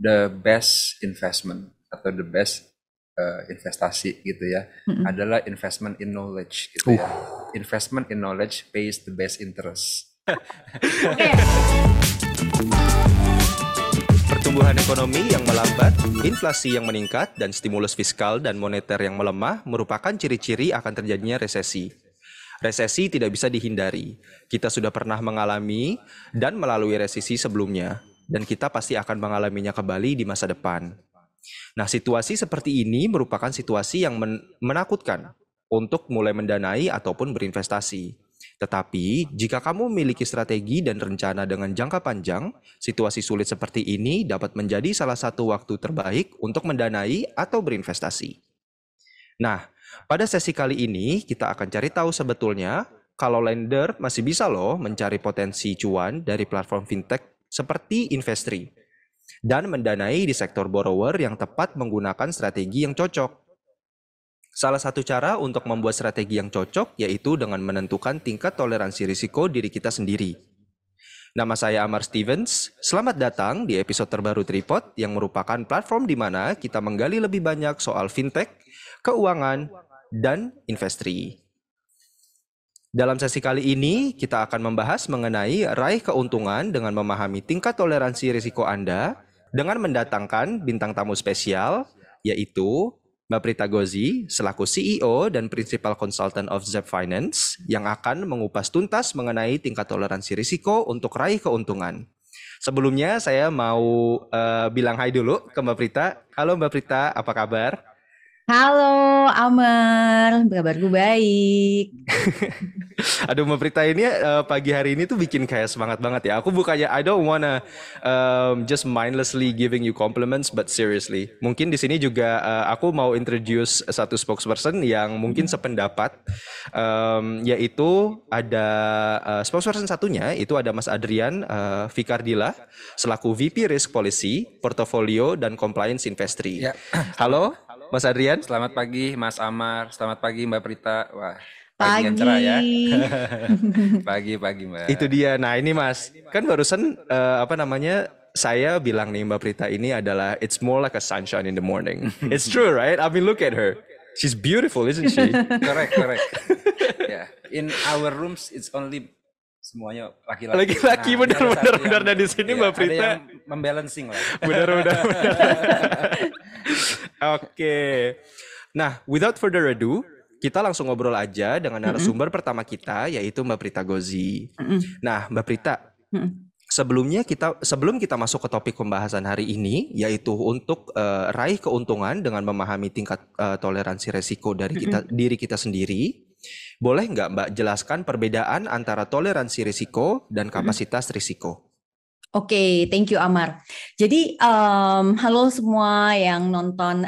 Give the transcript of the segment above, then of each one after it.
the best investment atau the best investasi gitu ya, adalah investment in knowledge gitu ya. Investment in knowledge pays the best interest. Pertumbuhan ekonomi yang melambat, inflasi yang meningkat, dan stimulus fiskal dan moneter yang melemah merupakan ciri-ciri akan terjadinya resesi. Resesi tidak bisa dihindari. Kita sudah pernah mengalami dan melalui resesi sebelumnya, dan kita pasti akan mengalaminya kembali di masa depan. Nah, situasi seperti ini merupakan situasi yang menakutkan untuk mulai mendanai ataupun berinvestasi. Tetapi, jika kamu memiliki strategi dan rencana dengan jangka panjang, situasi sulit seperti ini dapat menjadi salah satu waktu terbaik untuk mendanai atau berinvestasi. Nah, pada sesi kali ini kita akan cari tahu sebetulnya kalau lender masih bisa loh mencari potensi cuan dari platform fintech seperti Investree dan mendanai di sektor borrower yang tepat menggunakan strategi yang cocok. Salah satu cara untuk membuat strategi yang cocok yaitu dengan menentukan tingkat toleransi risiko diri kita sendiri. Nama saya Amar Stevens, selamat datang di episode terbaru Tripod yang merupakan platform di mana kita menggali lebih banyak soal fintech, keuangan, dan Investree. Dalam sesi kali ini, kita akan membahas mengenai raih keuntungan dengan memahami tingkat toleransi risiko Anda dengan mendatangkan bintang tamu spesial, yaitu Mbak Prita Ghozie, selaku CEO dan Principal Consultant of Zep Finance, yang akan mengupas tuntas mengenai tingkat toleransi risiko untuk raih keuntungan. Sebelumnya saya mau bilang hai dulu ke Mbak Prita. Halo Mbak Prita, apa kabar? Halo Amar, kabarku baik. Aduh Mbak Prita ini pagi hari ini tuh bikin kayak semangat banget ya. Aku bukannya I don't wanna just mindlessly giving you compliments, but seriously. Mungkin di sini juga aku mau introduce satu spokesperson yang mungkin sependapat, yaitu ada spokesperson satunya itu ada Mas Adrian Vikardila selaku VP Risk Policy, Portfolio dan Compliance Investree. Ya. Halo. Mas Adrian, selamat pagi Mas Amar, selamat pagi Mbak Prita. Wah, pagi yang cerah ya. Pagi-pagi Mbak. Itu dia. Nah ini Mas, kan barusan saya bilang nih Mbak Prita ini adalah it's more like a sunshine in the morning. It's true, right? I mean, look at her. She's beautiful, isn't she? correct. Yeah. In our rooms, it's only semuanya laki-laki. Laki-laki benar-benar dan di sini Mbak Prita ada yang membalancing lah. Benar. Oke. Nah, without further ado, kita langsung ngobrol aja dengan narasumber pertama kita yaitu Mbak Prita Ghozie. Nah, Mbak Prita, sebelum kita masuk ke topik pembahasan hari ini yaitu untuk raih keuntungan dengan memahami tingkat toleransi resiko dari kita diri kita sendiri. Boleh nggak Mbak jelaskan perbedaan antara toleransi risiko dan kapasitas risiko? Oke, thank you Amar. Jadi halo semua yang nonton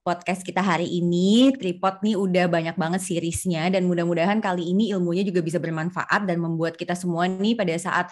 podcast kita hari ini. Tripod nih udah banyak banget seriesnya dan mudah-mudahan kali ini ilmunya juga bisa bermanfaat dan membuat kita semua nih pada saat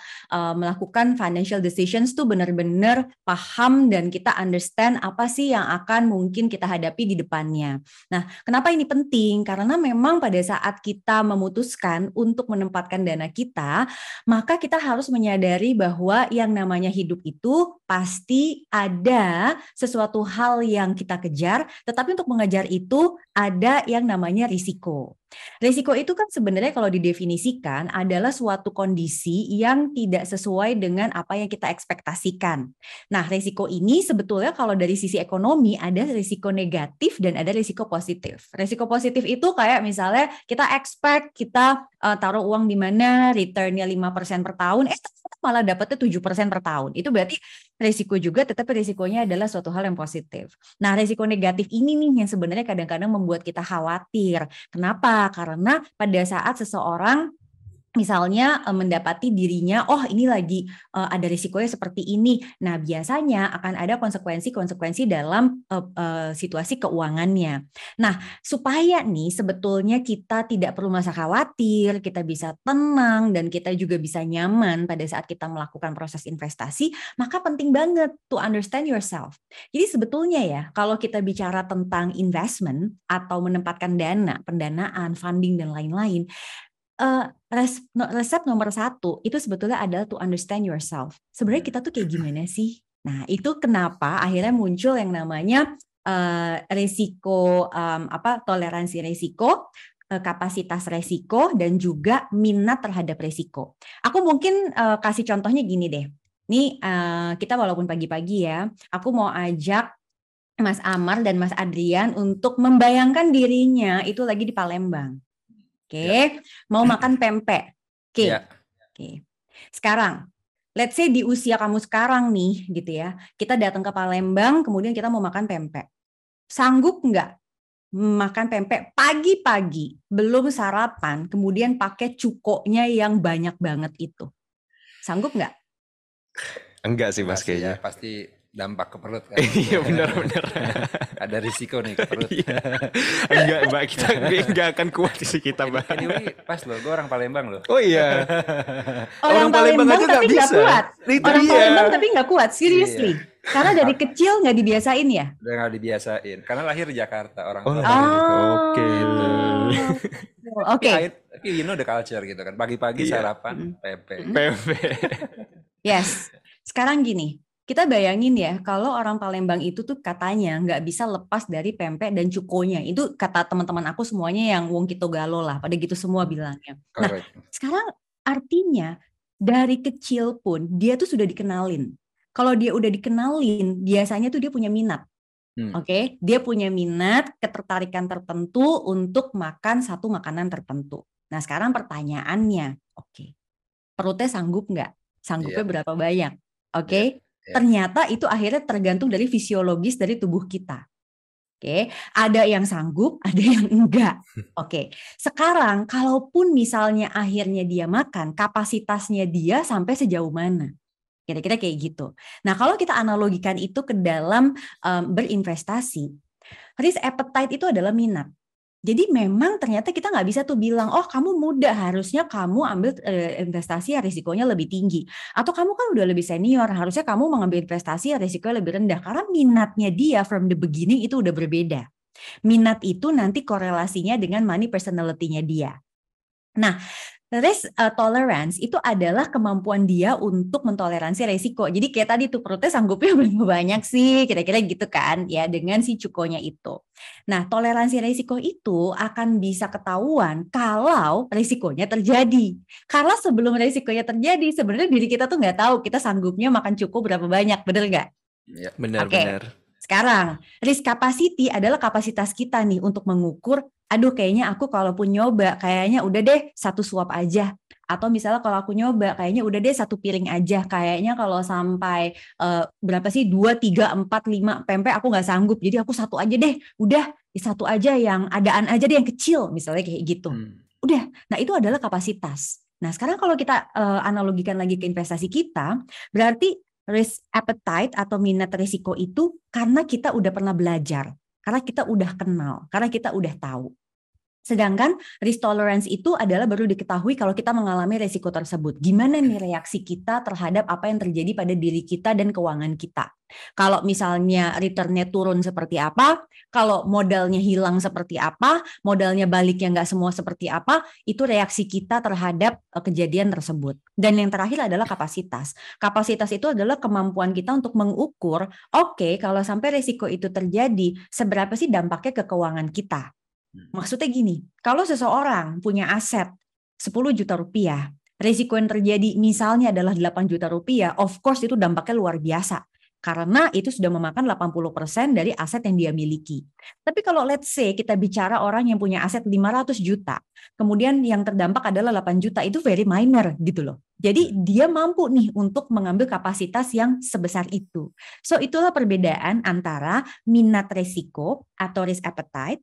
melakukan financial decisions tuh benar-benar paham dan kita understand apa sih yang akan mungkin kita hadapi di depannya. Nah, kenapa ini penting? Karena memang pada saat kita memutuskan untuk menempatkan dana kita, maka kita harus menyadari bahwa yang namanya hidup itu pasti ada sesuatu hal yang kita kejar, tetapi untuk mengejar itu ada yang namanya risiko. Risiko itu kan sebenarnya kalau didefinisikan adalah suatu kondisi yang tidak sesuai dengan apa yang kita ekspektasikan. Nah, risiko ini sebetulnya kalau dari sisi ekonomi ada risiko negatif dan ada risiko positif. Risiko positif itu kayak misalnya kita expect kita taruh uang di mana returnnya 5% per tahun, malah dapatnya 7% per tahun. Itu berarti risiko juga, tetapi risikonya adalah suatu hal yang positif. Nah, risiko negatif ini nih yang sebenarnya kadang-kadang membuat kita khawatir. Kenapa? Karena pada saat seseorang misalnya mendapati dirinya, oh ini lagi ada risikonya seperti ini. Nah, biasanya akan ada konsekuensi-konsekuensi dalam situasi keuangannya. Nah, supaya nih sebetulnya kita tidak perlu merasa khawatir, kita bisa tenang dan kita juga bisa nyaman pada saat kita melakukan proses investasi, maka penting banget to understand yourself. Jadi sebetulnya ya, kalau kita bicara tentang investment atau menempatkan dana, pendanaan, funding, dan lain-lain, resep nomor satu itu sebetulnya adalah to understand yourself. Sebenarnya kita tuh kayak gimana sih? Nah, itu kenapa akhirnya muncul yang namanya resiko, toleransi resiko, kapasitas resiko, dan juga minat terhadap resiko. Aku mungkin kasih contohnya gini deh. Nih kita walaupun pagi-pagi ya, aku mau ajak Mas Amar dan Mas Adrian untuk membayangkan dirinya itu lagi di Palembang. Oke, okay. Yeah. Mau makan pempek. Oke. Okay. Yeah. Okay. Sekarang, let's say di usia kamu sekarang nih, gitu ya. Kita datang ke Palembang, kemudian kita mau makan pempek. Sanggup nggak makan pempek pagi-pagi, belum sarapan, kemudian pakai cukoknya yang banyak banget itu? Sanggup nggak? Enggak sih, Mas, kayaknya. Pasti dampak ke perut kan. Iya, benar-benar ada risiko nih ke perut. Enggak, Mbak, kita enggak akan kuat sih kita, Mbak. Anyway, pas loh, gue orang Palembang loh. Oh iya. Orang Palembang aja enggak bisa. Orang Palembang tapi enggak kuat, seriously. Karena dari kecil enggak dibiasain ya? Udah enggak dibiasain. Karena lahir di Jakarta, orang Palembang. Oke. Tapi you know the culture gitu kan. Pagi-pagi sarapan pempek. Yes. Sekarang gini, kita bayangin ya, kalau orang Palembang itu tuh katanya nggak bisa lepas dari pempek dan cukonya. Itu kata teman-teman aku semuanya yang wong Kitogalo lah, pada gitu semua bilangnya. Nah, sekarang artinya dari kecil pun dia tuh sudah dikenalin. Kalau dia udah dikenalin, biasanya tuh dia punya minat. Oke, okay? Dia punya minat, ketertarikan tertentu untuk makan satu makanan tertentu. Nah, sekarang pertanyaannya, oke, perutnya sanggup nggak? Sanggupnya berapa banyak? Oke. Okay? Ternyata itu akhirnya tergantung dari fisiologis dari tubuh kita. Oke, ada yang sanggup, ada yang enggak. Oke, sekarang kalaupun misalnya akhirnya dia makan, kapasitasnya dia sampai sejauh mana? Kira-kira kayak gitu. Nah, kalau kita analogikan itu ke dalam berinvestasi, risk appetite itu adalah minat. Jadi memang ternyata kita nggak bisa tuh bilang, oh kamu muda harusnya kamu ambil investasi yang risikonya lebih tinggi. Atau kamu kan udah lebih senior, harusnya kamu mengambil investasi yang risikonya lebih rendah. Karena minatnya dia from the beginning itu udah berbeda. Minat itu nanti korelasinya dengan money personality-nya dia. Nah, risk tolerance itu adalah kemampuan dia untuk mentoleransi resiko. Jadi kayak tadi tuh perutnya sanggupnya berapa banyak sih, kira-kira gitu kan ya, dengan si cukonya itu. Nah, toleransi resiko itu akan bisa ketahuan kalau resikonya terjadi. Karena sebelum resikonya terjadi, sebenarnya diri kita tuh nggak tahu kita sanggupnya makan cuko berapa banyak, bener nggak? Ya, benar. Sekarang, risk capacity adalah kapasitas kita nih untuk mengukur, aduh kayaknya aku kalaupun nyoba kayaknya udah deh satu suap aja, atau misalnya kalau aku nyoba kayaknya udah deh satu piring aja, kayaknya kalau sampai berapa sih 2, 3, 4, 5 pempek aku nggak sanggup, jadi aku satu aja deh, udah satu aja yang adaan aja deh yang kecil misalnya kayak gitu. Udah, nah itu adalah kapasitas. Nah sekarang kalau kita analogikan lagi ke investasi kita, berarti risk appetite atau minat risiko itu karena kita udah pernah belajar, karena kita udah kenal, karena kita udah tahu. Sedangkan risk tolerance itu adalah baru diketahui kalau kita mengalami resiko tersebut. Gimana nih reaksi kita terhadap apa yang terjadi pada diri kita dan keuangan kita. Kalau misalnya return-nya turun seperti apa, kalau modalnya hilang seperti apa, modalnya baliknya nggak semua seperti apa, itu reaksi kita terhadap kejadian tersebut. Dan yang terakhir adalah kapasitas. Kapasitas itu adalah kemampuan kita untuk mengukur, oke, kalau sampai resiko itu terjadi, seberapa sih dampaknya ke keuangan kita. Maksudnya gini, kalau seseorang punya aset 10 juta rupiah, risiko yang terjadi misalnya adalah 8 juta rupiah, of course itu dampaknya luar biasa. Karena itu sudah memakan 80% dari aset yang dia miliki. Tapi kalau let's say kita bicara orang yang punya aset 500 juta, kemudian yang terdampak adalah 8 juta, itu very minor gitu loh. Jadi dia mampu nih untuk mengambil kapasitas yang sebesar itu. So itulah perbedaan antara minat resiko atau risk appetite,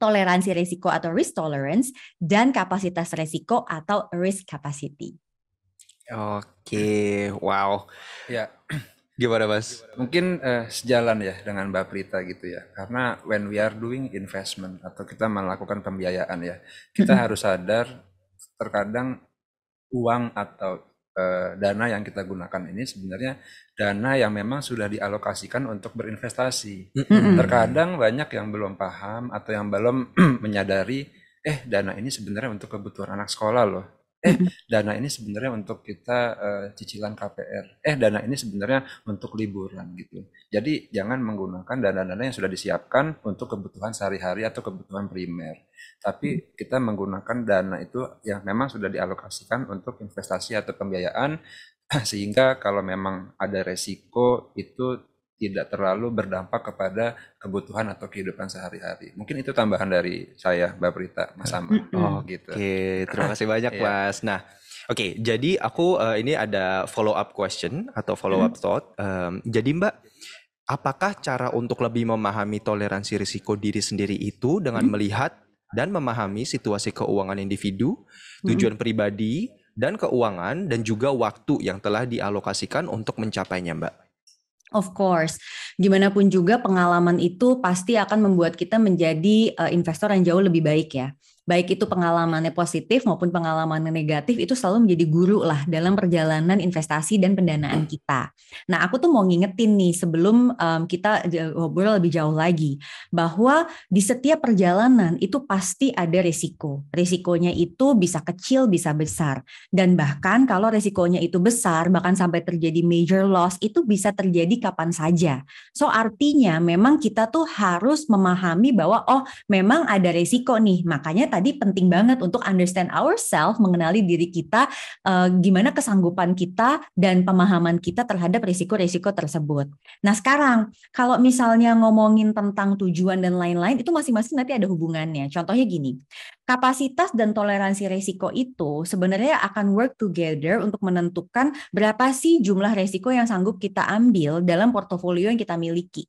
toleransi resiko atau risk tolerance, dan kapasitas resiko atau risk capacity. Oke, wow. Ya, gimana Mas? Mungkin sejalan ya dengan Mbak Prita gitu ya. Karena when we are doing investment atau kita melakukan pembiayaan ya, kita harus sadar terkadang uang atau dana yang kita gunakan ini sebenarnya dana yang memang sudah dialokasikan untuk berinvestasi. Terkadang banyak yang belum paham atau yang belum menyadari dana ini sebenarnya untuk kebutuhan anak sekolah loh. Dana ini sebenarnya untuk kita cicilan KPR. Dana ini sebenarnya untuk liburan gitu. Jadi jangan menggunakan dana-dana yang sudah disiapkan untuk kebutuhan sehari-hari atau kebutuhan primer. Tapi kita menggunakan dana itu yang memang sudah dialokasikan untuk investasi atau pembiayaan, sehingga kalau memang ada resiko itu tidak terlalu berdampak kepada kebutuhan atau kehidupan sehari-hari. Mungkin itu tambahan dari saya, Mbak Prita, Mas Amar. Gitu. Oke, terima kasih banyak, Mas. Nah, oke, jadi aku ini ada follow up question atau follow up thought. Jadi Mbak, apakah cara untuk lebih memahami toleransi risiko diri sendiri itu dengan melihat dan memahami situasi keuangan individu, tujuan pribadi dan keuangan, dan juga waktu yang telah dialokasikan untuk mencapainya, Mbak? Of course, gimana pun juga pengalaman itu pasti akan membuat kita menjadi investor yang jauh lebih baik ya. Baik itu pengalamannya positif maupun pengalamannya negatif, itu selalu menjadi guru lah dalam perjalanan investasi dan pendanaan kita. Nah, aku tuh mau ngingetin nih sebelum kita ngobrol lebih jauh lagi, bahwa di setiap perjalanan itu pasti ada resiko. Resikonya itu bisa kecil, bisa besar. Dan bahkan kalau resikonya itu besar, bahkan sampai terjadi major loss, itu bisa terjadi kapan saja. So, artinya memang kita tuh harus memahami bahwa oh, memang ada resiko nih, makanya tadi penting banget untuk understand ourselves, mengenali diri kita, gimana kesanggupan kita dan pemahaman kita terhadap risiko-risiko tersebut. Nah sekarang, kalau misalnya ngomongin tentang tujuan dan lain-lain, itu masing-masing nanti ada hubungannya. Contohnya gini, kapasitas dan toleransi risiko itu sebenarnya akan work together untuk menentukan berapa sih jumlah risiko yang sanggup kita ambil dalam portofolio yang kita miliki.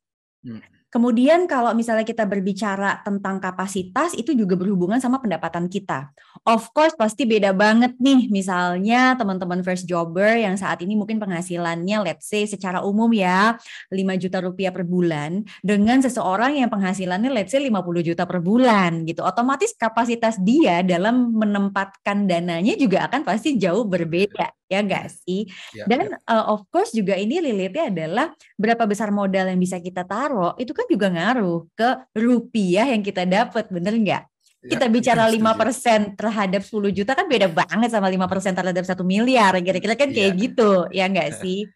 Kemudian kalau misalnya kita berbicara tentang kapasitas, itu juga berhubungan sama pendapatan kita. Of course pasti beda banget nih, misalnya teman-teman first jobber yang saat ini mungkin penghasilannya let's say secara umum ya 5 juta rupiah per bulan, dengan seseorang yang penghasilannya let's say 50 juta per bulan gitu. Otomatis kapasitas dia dalam menempatkan dananya juga akan pasti jauh berbeda. Ya nggak sih? Dan of course juga ini relate-nya adalah berapa besar modal yang bisa kita taruh, itu kan juga ngaruh ke rupiah yang kita dapat, bener nggak? Kita bicara 5% terhadap 10 juta kan beda banget sama 5% terhadap 1 miliar, kira-kira kan kayak gitu, ya nggak sih?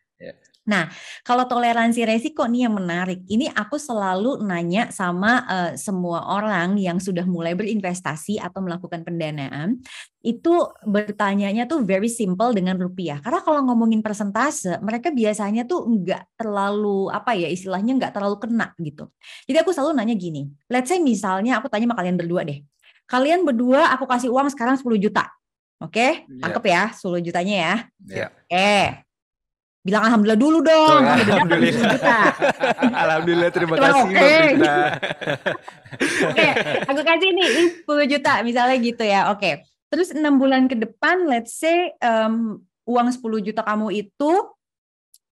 Nah, kalau toleransi resiko nih yang menarik. Ini aku selalu nanya sama semua orang yang sudah mulai berinvestasi atau melakukan pendanaan, itu bertanyanya tuh very simple dengan rupiah. Karena kalau ngomongin persentase, mereka biasanya tuh nggak terlalu istilahnya nggak terlalu kena gitu. Jadi aku selalu nanya gini, let's say misalnya aku tanya sama kalian berdua deh. Kalian berdua aku kasih uang sekarang 10 juta. Oke, tangkep ya 10 jutanya ya. Bilang alhamdulillah dulu dong. Alhamdulillah, terima kasih. Oke, aku kasih nih 10 juta misalnya gitu ya. Oke. Terus 6 bulan ke depan let's say uang 10 juta kamu itu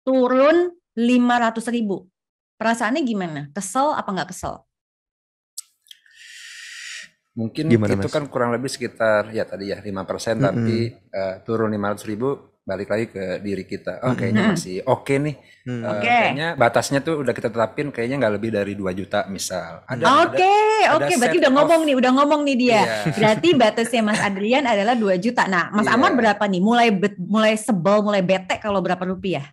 turun 500.000. Perasaannya gimana? Kesel apa enggak kesel? Mungkin gimana, itu Mas? Kan kurang lebih sekitar ya tadi ya 5% tapi turun 500.000. Balik lagi ke diri kita, kayaknya masih oke nih, kayaknya batasnya tuh udah kita tetapin, kayaknya nggak lebih dari 2 juta misal. Oke, berarti udah ngomong nih dia, berarti batasnya Mas Adrian adalah 2 juta, nah Mas Amar berapa nih, mulai sebel, mulai bete kalau berapa rupiah?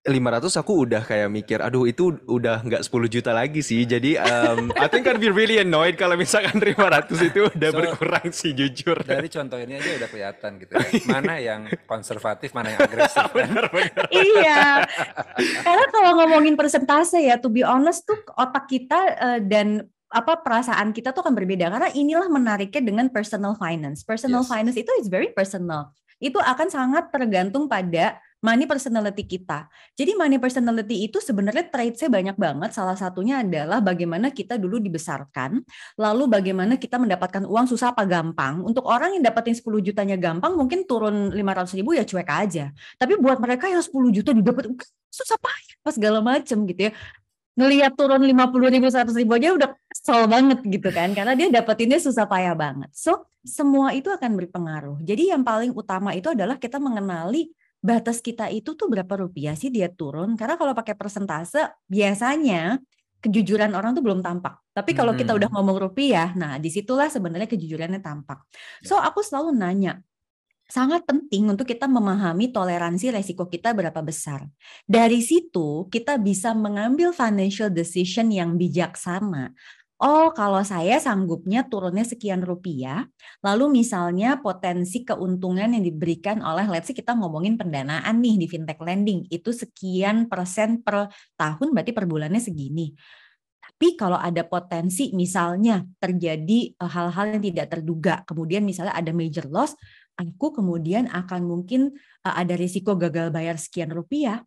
500 aku udah kayak mikir, aduh itu udah nggak 10 juta lagi sih. Jadi I think I'd be really annoyed kalau misalkan 500 itu udah berkurang sih jujur. Dari contoh ini aja udah kelihatan gitu ya. Mana yang konservatif, mana yang agresif. Benar. Iya. Karena kalau ngomongin persentase ya, to be honest tuh otak kita dan perasaan kita tuh akan berbeda. Karena inilah menariknya dengan personal finance. Personal finance itu is very personal. Itu akan sangat tergantung pada money personality kita. Jadi money personality itu sebenarnya traitsnya banyak banget. Salah satunya adalah bagaimana kita dulu dibesarkan, lalu bagaimana kita mendapatkan uang susah apa gampang. Untuk orang yang dapetin 10 jutanya gampang, mungkin turun 500.000 ya cuek aja. Tapi buat mereka yang 10 juta didapat susah payah, segala macam gitu ya. Ngelihat turun 50.000, 100.000 aja udah kesel banget gitu kan. Karena dia dapetinnya susah payah banget. So, semua itu akan berpengaruh. Jadi yang paling utama itu adalah kita mengenali batas kita itu tuh berapa rupiah sih dia turun. Karena kalau pakai persentase biasanya kejujuran orang tuh belum tampak. Tapi kalau kita udah ngomong rupiah, nah disitulah sebenarnya kejujurannya tampak. So aku selalu nanya, sangat penting untuk kita memahami toleransi resiko kita berapa besar. Dari situ kita bisa mengambil financial decision yang bijaksana. Oh, kalau saya sanggupnya turunnya sekian rupiah, lalu misalnya potensi keuntungan yang diberikan oleh, let's say kita ngomongin pendanaan nih di fintech lending, itu sekian persen per tahun, berarti per bulannya segini. Tapi kalau ada potensi misalnya terjadi hal-hal yang tidak terduga, kemudian misalnya ada major loss, aku kemudian akan mungkin ada risiko gagal bayar sekian rupiah,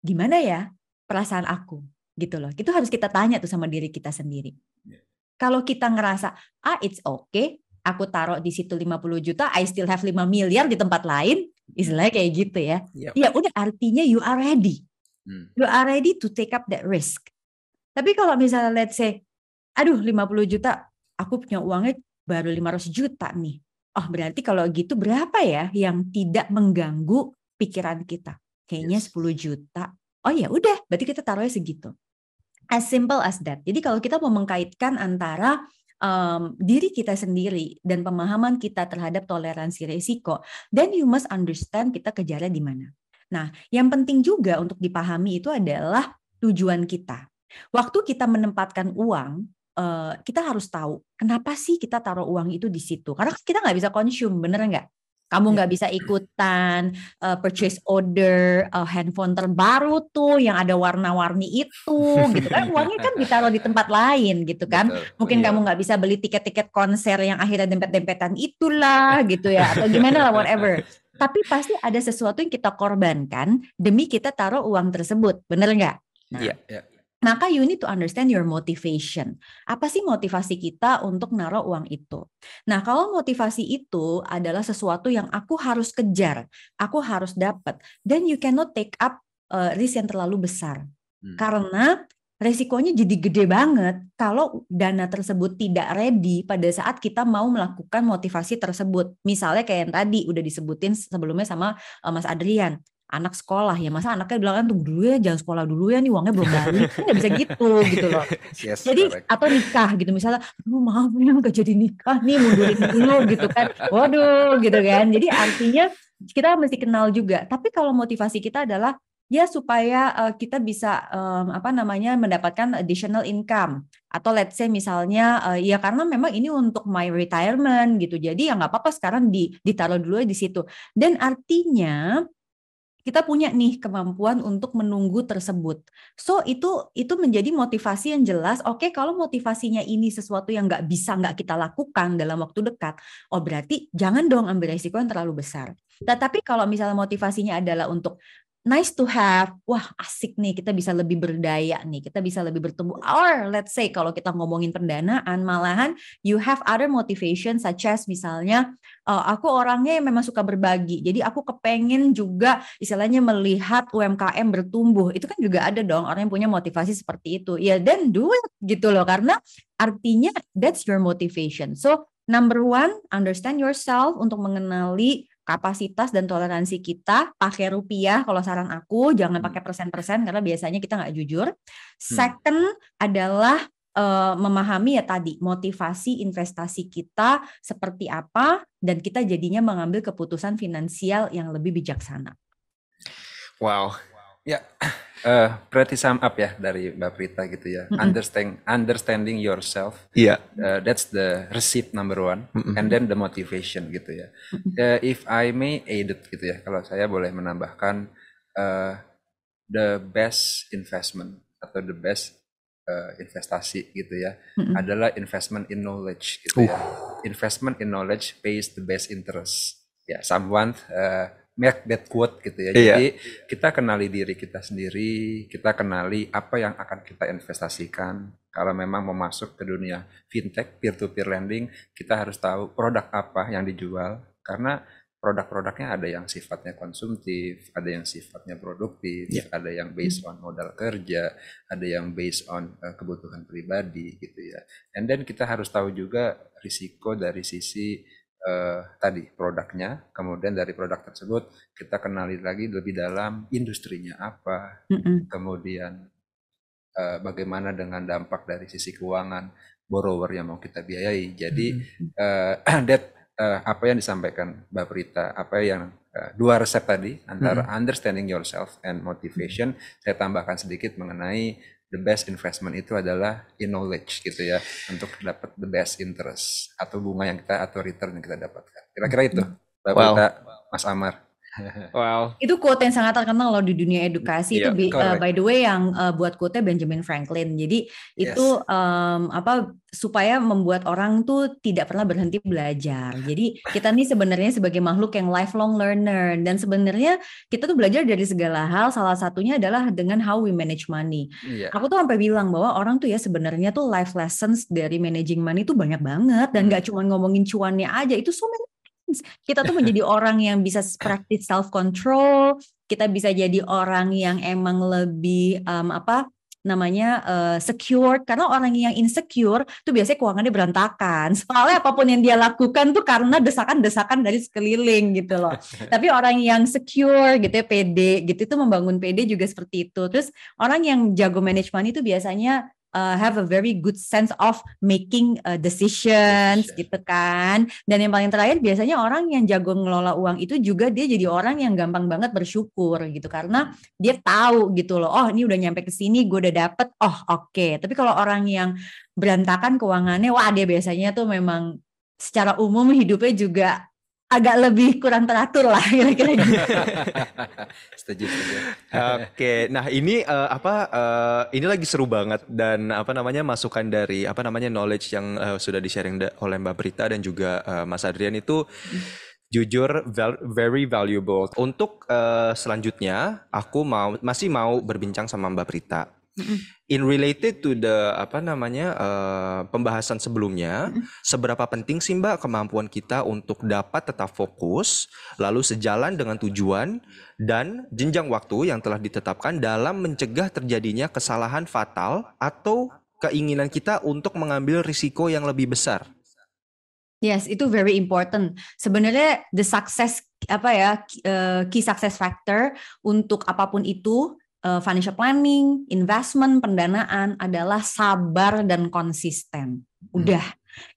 gimana ya perasaan aku? Gitu loh, itu harus kita tanya tuh sama diri kita sendiri. Yeah. Kalau kita ngerasa, it's okay, aku taruh di situ 50 juta, I still have 5 miliar di tempat lain, istilahnya kayak gitu ya. Yep. Ya udah, artinya you are ready. You are ready to take up that risk. Tapi kalau misalnya let's say, 50 juta, aku punya uangnya baru 500 juta nih. Oh berarti kalau gitu berapa ya yang tidak mengganggu pikiran kita? Kayaknya 10 juta. Oh ya udah, berarti kita taruhnya segitu. As simple as that. Jadi kalau kita mau mengkaitkan antara diri kita sendiri dan pemahaman kita terhadap toleransi risiko, then you must understand kita kejarnya di mana. Nah, yang penting juga untuk dipahami itu adalah tujuan kita. Waktu kita menempatkan uang, kita harus tahu kenapa sih kita taruh uang itu di situ. Karena kita nggak bisa consume, bener nggak? Kamu nggak bisa ikutan purchase order handphone terbaru tuh yang ada warna-warni itu, gitu kan? Uangnya kan ditaruh di tempat lain, gitu kan? Betul. Mungkin kamu nggak bisa beli tiket-tiket konser yang akhirnya dempet-dempetan itulah, gitu ya, atau gimana lah, whatever. Tapi pasti ada sesuatu yang kita korbankan demi kita taruh uang tersebut, bener nggak? Nah. Yeah. Maka you need to understand your motivation. Apa sih motivasi kita untuk naruh uang itu? Nah, kalau motivasi itu adalah sesuatu yang aku harus kejar, aku harus dapat, then you cannot take up risk yang terlalu besar. Karena resikonya jadi gede banget kalau dana tersebut tidak ready pada saat kita mau melakukan motivasi tersebut. Misalnya kayak yang tadi udah disebutin sebelumnya sama Mas Adrian. Anak sekolah ya, masa anaknya bilang kan tunggu dulu ya, jangan sekolah dulu ya, nih uangnya belum balik, kan nggak bisa gitu loh. Yes, jadi correct. Atau nikah gitu misalnya, maaf nih nggak jadi nikah nih, mundurin dulu gitu kan, waduh gitu kan. Jadi artinya kita mesti kenal juga. Tapi kalau motivasi kita adalah ya supaya kita bisa mendapatkan additional income. Atau let's say misalnya ya karena memang ini untuk my retirement gitu, jadi ya nggak apa-apa sekarang ditaruh dulu ya di situ. Dan artinya kita punya nih kemampuan untuk menunggu tersebut. So itu menjadi motivasi yang jelas. Oke, kalau motivasinya ini sesuatu yang nggak kita lakukan dalam waktu dekat, oh berarti jangan dong ambil resiko yang terlalu besar. Tetapi kalau misalnya motivasinya adalah untuk nice to have, wah asik nih, kita bisa lebih berdaya nih, kita bisa lebih bertumbuh. Or let's say kalau kita ngomongin pendanaan, malahan you have other motivation such as misalnya aku orangnya yang memang suka berbagi, jadi aku kepengen juga istilahnya melihat UMKM bertumbuh. Itu kan juga ada dong orang yang punya motivasi seperti itu. Ya then do it gitu loh, karena artinya that's your motivation. So number one, understand yourself untuk mengenali kapasitas dan toleransi kita. Pakai rupiah kalau saran aku, jangan pakai persen-persen karena biasanya kita nggak jujur. Second adalah memahami ya tadi motivasi investasi kita seperti apa dan kita jadinya mengambil keputusan finansial yang lebih bijaksana. Wow, ya berarti sum up ya dari Mbak Prita gitu ya. Understanding yourself. Iya. Yeah. That's the receipt number one, and then the motivation gitu ya. If I may add it gitu ya, kalau saya boleh menambahkan the best investment atau the best investasi gitu ya adalah investment in knowledge gitu ya. Investment in knowledge pays the best interest. Ya, someone make that quote gitu ya. Jadi kita kenali diri kita sendiri, kita kenali apa yang akan kita investasikan. Kalau memang mau masuk ke dunia fintech, peer-to-peer lending, kita harus tahu produk apa yang dijual, karena produk-produknya ada yang sifatnya konsumtif, ada yang sifatnya produktif, ada yang based on modal kerja, ada yang based on kebutuhan pribadi gitu ya. And then kita harus tahu juga risiko dari sisi tadi produknya, kemudian dari produk tersebut kita kenali lagi lebih dalam industrinya apa, kemudian bagaimana dengan dampak dari sisi keuangan borrower yang mau kita biayai. Jadi apa yang disampaikan Mbak Prita, apa yang dua resep tadi antara understanding yourself and motivation, saya tambahkan sedikit mengenai the best investment itu adalah in knowledge gitu ya, untuk dapat the best interest atau bunga yang kita atau return yang kita dapatkan. Kira-kira itu Mbak Prita, Mas Amar. Wow. Itu quote yang sangat terkenal loh di dunia edukasi. Itu by the way yang buat quote Benjamin Franklin. Jadi itu supaya membuat orang tuh tidak pernah berhenti belajar. Jadi kita nih sebenarnya sebagai makhluk yang lifelong learner, dan sebenarnya kita tuh belajar dari segala hal. Salah satunya adalah dengan how we manage money. Aku tuh sampai bilang bahwa orang tuh ya sebenarnya tuh life lessons dari managing money tuh banyak banget, dan gak cuma ngomongin cuannya aja. Itu so many. Kita tuh menjadi orang yang bisa practice self control, kita bisa jadi orang yang emang lebih secure, karena orang yang insecure tuh biasanya keuangannya berantakan. Soalnya apapun yang dia lakukan tuh karena desakan-desakan dari sekeliling gitu loh. Tapi orang yang secure gitu ya, pede gitu, itu membangun pede juga seperti itu. Terus orang yang jago manage money itu biasanya have a very good sense of making decisions gitu kan. Dan yang paling terakhir, biasanya orang yang jago ngelola uang itu juga dia jadi orang yang gampang banget bersyukur gitu, karena dia tahu gitu loh, oh ini udah nyampe ke sini, gue udah dapet, oh oke. Tapi kalau orang yang berantakan keuangannya, wah dia biasanya tuh memang secara umum hidupnya juga agak lebih kurang teratur lah kira-kira gitu. Setuju. Oke, nah ini ini lagi seru banget, dan masukan dari knowledge yang sudah di-sharing oleh Mbak Prita dan juga Mas Adrian itu jujur very valuable. Untuk selanjutnya aku masih mau berbincang sama Mbak Prita. In related to the pembahasan sebelumnya, seberapa penting sih Mbak kemampuan kita untuk dapat tetap fokus, lalu sejalan dengan tujuan dan jenjang waktu yang telah ditetapkan dalam mencegah terjadinya kesalahan fatal atau keinginan kita untuk mengambil risiko yang lebih besar? Yes, itu very important. Sebenarnya the success key success factor untuk apapun itu, financial planning, investment, pendanaan adalah sabar dan konsisten. Udah.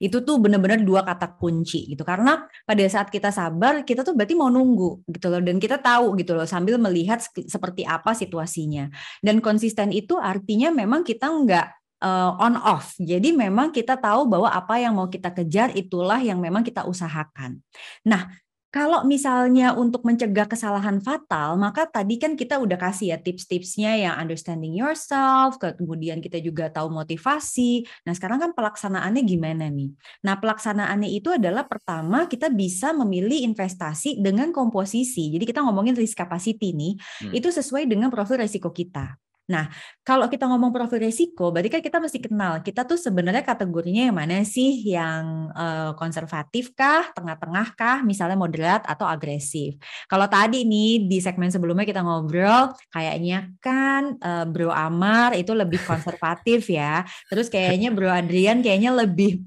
Itu tuh benar-benar dua kata kunci gitu. Karena pada saat kita sabar, kita tuh berarti mau nunggu gitu loh, dan kita tahu gitu loh sambil melihat seperti apa situasinya. Dan konsisten itu artinya memang kita nggak on off. Jadi memang kita tahu bahwa apa yang mau kita kejar itulah yang memang kita usahakan. Nah, kalau misalnya untuk mencegah kesalahan fatal, maka tadi kan kita udah kasih ya tips-tipsnya yang understanding yourself, kemudian kita juga tahu motivasi. Nah sekarang kan pelaksanaannya gimana nih? Nah pelaksanaannya itu adalah pertama kita bisa memilih investasi dengan komposisi. Jadi kita ngomongin risk capacity nih, itu sesuai dengan profil risiko kita. Nah, kalau kita ngomong profil risiko, berarti kan kita mesti kenal, kita tuh sebenarnya kategorinya yang mana sih, yang konservatif kah, tengah-tengah kah, misalnya moderat atau agresif. Kalau tadi nih di segmen sebelumnya kita ngobrol, kayaknya kan Bro Amar itu lebih konservatif ya, terus kayaknya Bro Adrian kayaknya lebih,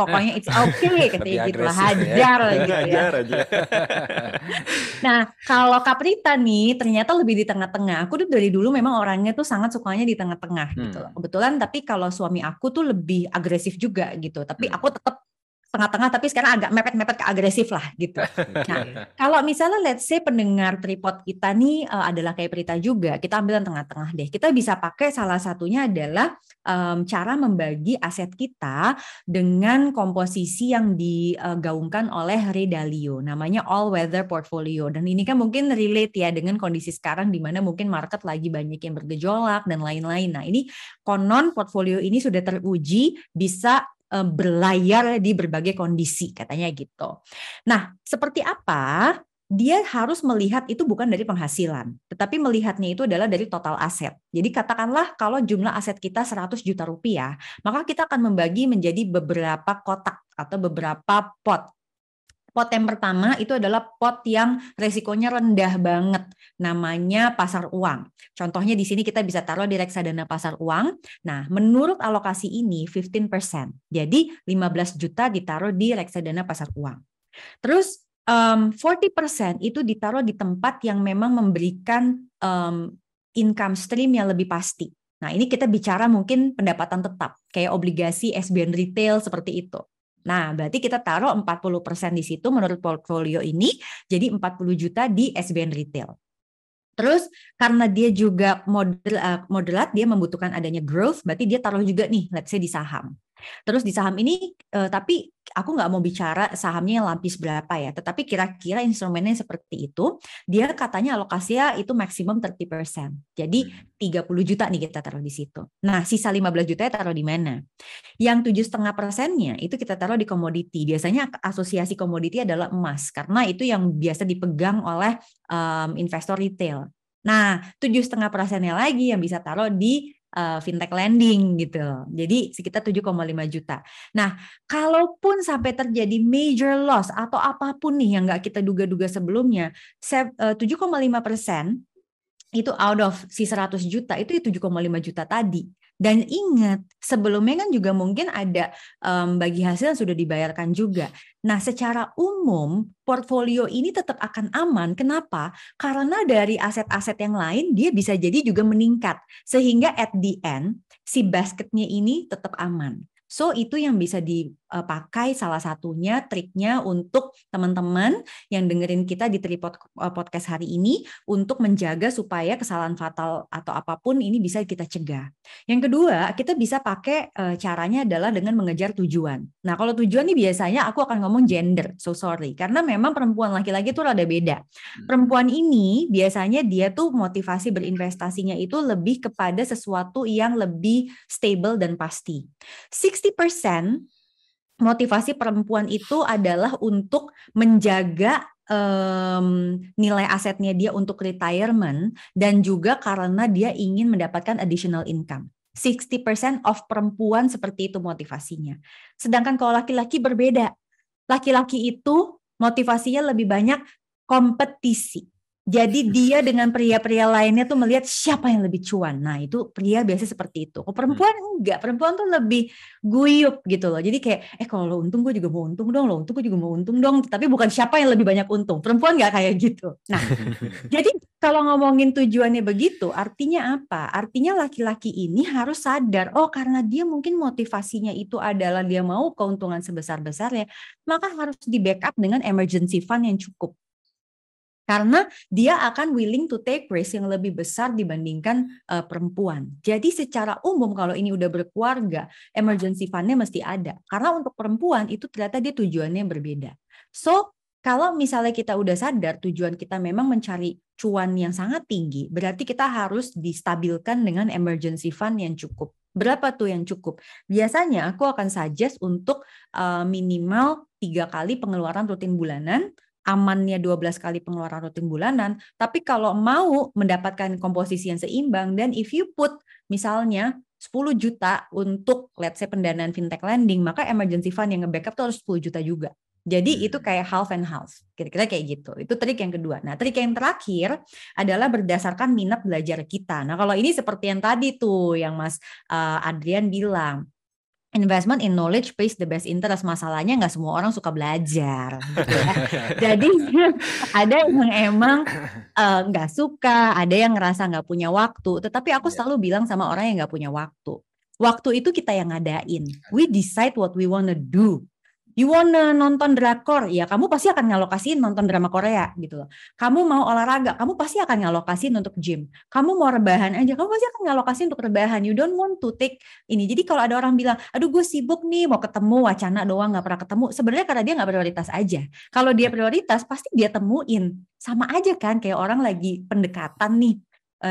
pokoknya it's okay, katanya gitu lah, hajar ya. Gitu ya. Nah, kalau Kak Prita nih ternyata lebih di tengah-tengah. Aku tuh dari dulu memang orangnya tuh sangat sukanya di tengah-tengah gitu loh. Kebetulan tapi kalau suami aku tuh lebih agresif juga gitu. Tapi aku tetap tengah-tengah, tapi sekarang agak mepet-mepet ke agresif lah gitu. Nah, kalau misalnya let's say pendengar tripod kita nih adalah kayak Prita juga, kita ambil tengah-tengah deh. Kita bisa pakai salah satunya adalah cara membagi aset kita dengan komposisi yang digaungkan oleh Ray Dalio, namanya All Weather Portfolio. Dan ini kan mungkin relate ya dengan kondisi sekarang di mana mungkin market lagi banyak yang bergejolak dan lain-lain. Nah, ini konon portfolio ini sudah teruji bisa berlayar di berbagai kondisi katanya gitu. Nah, seperti apa? Dia harus melihat itu bukan dari penghasilan, tetapi melihatnya itu adalah dari total aset. Jadi katakanlah kalau jumlah aset kita 100 juta rupiah, maka kita akan membagi menjadi beberapa kotak atau beberapa pot. Pot yang pertama itu adalah pot yang resikonya rendah banget, namanya pasar uang. Contohnya di sini kita bisa taruh di reksadana pasar uang. Nah, menurut alokasi ini 15%. Jadi 15 juta ditaruh di reksadana pasar uang. Terus 40% itu ditaruh di tempat yang memang memberikan income stream yang lebih pasti. Nah, ini kita bicara mungkin pendapatan tetap, kayak obligasi SBN retail seperti itu. Nah, berarti kita taruh 40% di situ menurut portfolio ini, jadi 40 juta di SBN retail. Terus karena dia juga moderat, dia membutuhkan adanya growth, berarti dia taruh juga nih, let's say di saham. Terus di saham ini, tapi aku nggak mau bicara sahamnya lapis berapa ya, tetapi kira-kira instrumennya seperti itu, dia katanya alokasinya itu maksimum 30%. Jadi 30 juta nih kita taruh di situ. Nah, sisa 15 juta taruh di mana? Yang 7,5%-nya itu kita taruh di komoditi. Biasanya asosiasi komoditi adalah emas, karena itu yang biasa dipegang oleh investor retail. Nah, 7,5%-nya lagi yang bisa taruh di fintech lending gitu. Jadi sekitar 7,5 juta. Nah, kalaupun sampai terjadi major loss atau apapun nih yang nggak kita duga-duga sebelumnya, 7,5% itu out of si 100 juta itu 7,5 juta tadi. Dan ingat, sebelumnya kan juga mungkin ada bagi hasil yang sudah dibayarkan juga. Nah, secara umum portfolio ini tetap akan aman. Kenapa? Karena dari aset-aset yang lain dia bisa jadi juga meningkat. Sehingga at the end si basketnya ini tetap aman. So, itu yang bisa dipakai salah satunya triknya untuk teman-teman yang dengerin kita di Tripod Podcast hari ini untuk menjaga supaya kesalahan fatal atau apapun ini bisa kita cegah. Yang kedua, kita bisa pakai caranya adalah dengan mengejar tujuan. Nah, kalau tujuan ini biasanya aku akan ngomong gender, so sorry. Karena memang perempuan laki-laki itu rada beda. Perempuan ini biasanya dia tuh motivasi berinvestasinya itu lebih kepada sesuatu yang lebih stable dan pasti. 60% motivasi perempuan itu adalah untuk menjaga nilai asetnya dia untuk retirement dan juga karena dia ingin mendapatkan additional income. 60% of perempuan seperti itu motivasinya. Sedangkan kalau laki-laki berbeda. Laki-laki itu motivasinya lebih banyak kompetisi. Jadi dia dengan pria-pria lainnya tuh melihat siapa yang lebih cuan. Nah, itu pria biasa seperti itu. Kalau perempuan enggak, perempuan tuh lebih guyup gitu loh. Jadi kayak kalau lo untung gue juga mau untung dong, lo untung gue juga mau untung dong. Tapi bukan siapa yang lebih banyak untung. Perempuan enggak kayak gitu. Nah, jadi kalau ngomongin tujuannya begitu, artinya apa? Artinya laki-laki ini harus sadar, oh karena dia mungkin motivasinya itu adalah dia mau keuntungan sebesar-besarnya, maka harus di-backup dengan emergency fund yang cukup. Karena dia akan willing to take risk yang lebih besar dibandingkan perempuan. Jadi secara umum kalau ini udah berkeluarga, emergency fund-nya mesti ada. Karena untuk perempuan itu ternyata dia tujuannya berbeda. So, kalau misalnya kita udah sadar tujuan kita memang mencari cuan yang sangat tinggi, berarti kita harus distabilkan dengan emergency fund yang cukup. Berapa tuh yang cukup? Biasanya aku akan suggest untuk minimal 3 kali pengeluaran rutin bulanan, amannya 12 kali pengeluaran rutin bulanan, tapi kalau mau mendapatkan komposisi yang seimbang, dan if you put misalnya 10 juta untuk let's say pendanaan fintech lending, maka emergency fund yang nge-backup tuh harus 10 juta juga. Jadi itu kayak half and half, kira-kira kayak gitu. Itu trik yang kedua. Nah, trik yang terakhir adalah berdasarkan minat belajar kita. Nah, kalau ini seperti yang tadi tuh yang Mas Adrian bilang, investment in knowledge pays the best interest. Masalahnya nggak semua orang suka belajar. Gitu ya. Jadi ada yang emang nggak suka, ada yang ngerasa nggak punya waktu. Tetapi aku selalu bilang sama orang yang nggak punya waktu. Waktu itu kita yang ngadain. We decide what we wanna do. You wanna nonton drakor, ya kamu pasti akan ngalokasiin nonton drama Korea gitu loh. Kamu mau olahraga, kamu pasti akan ngalokasiin untuk gym. Kamu mau rebahan aja, kamu pasti akan ngalokasiin untuk rebahan. You don't want to take ini. Jadi kalau ada orang bilang, aduh gue sibuk nih, mau ketemu wacana doang, gak pernah ketemu. Sebenarnya karena dia gak prioritas aja. Kalau dia prioritas, pasti dia temuin. Sama aja kan, kayak orang lagi pendekatan nih.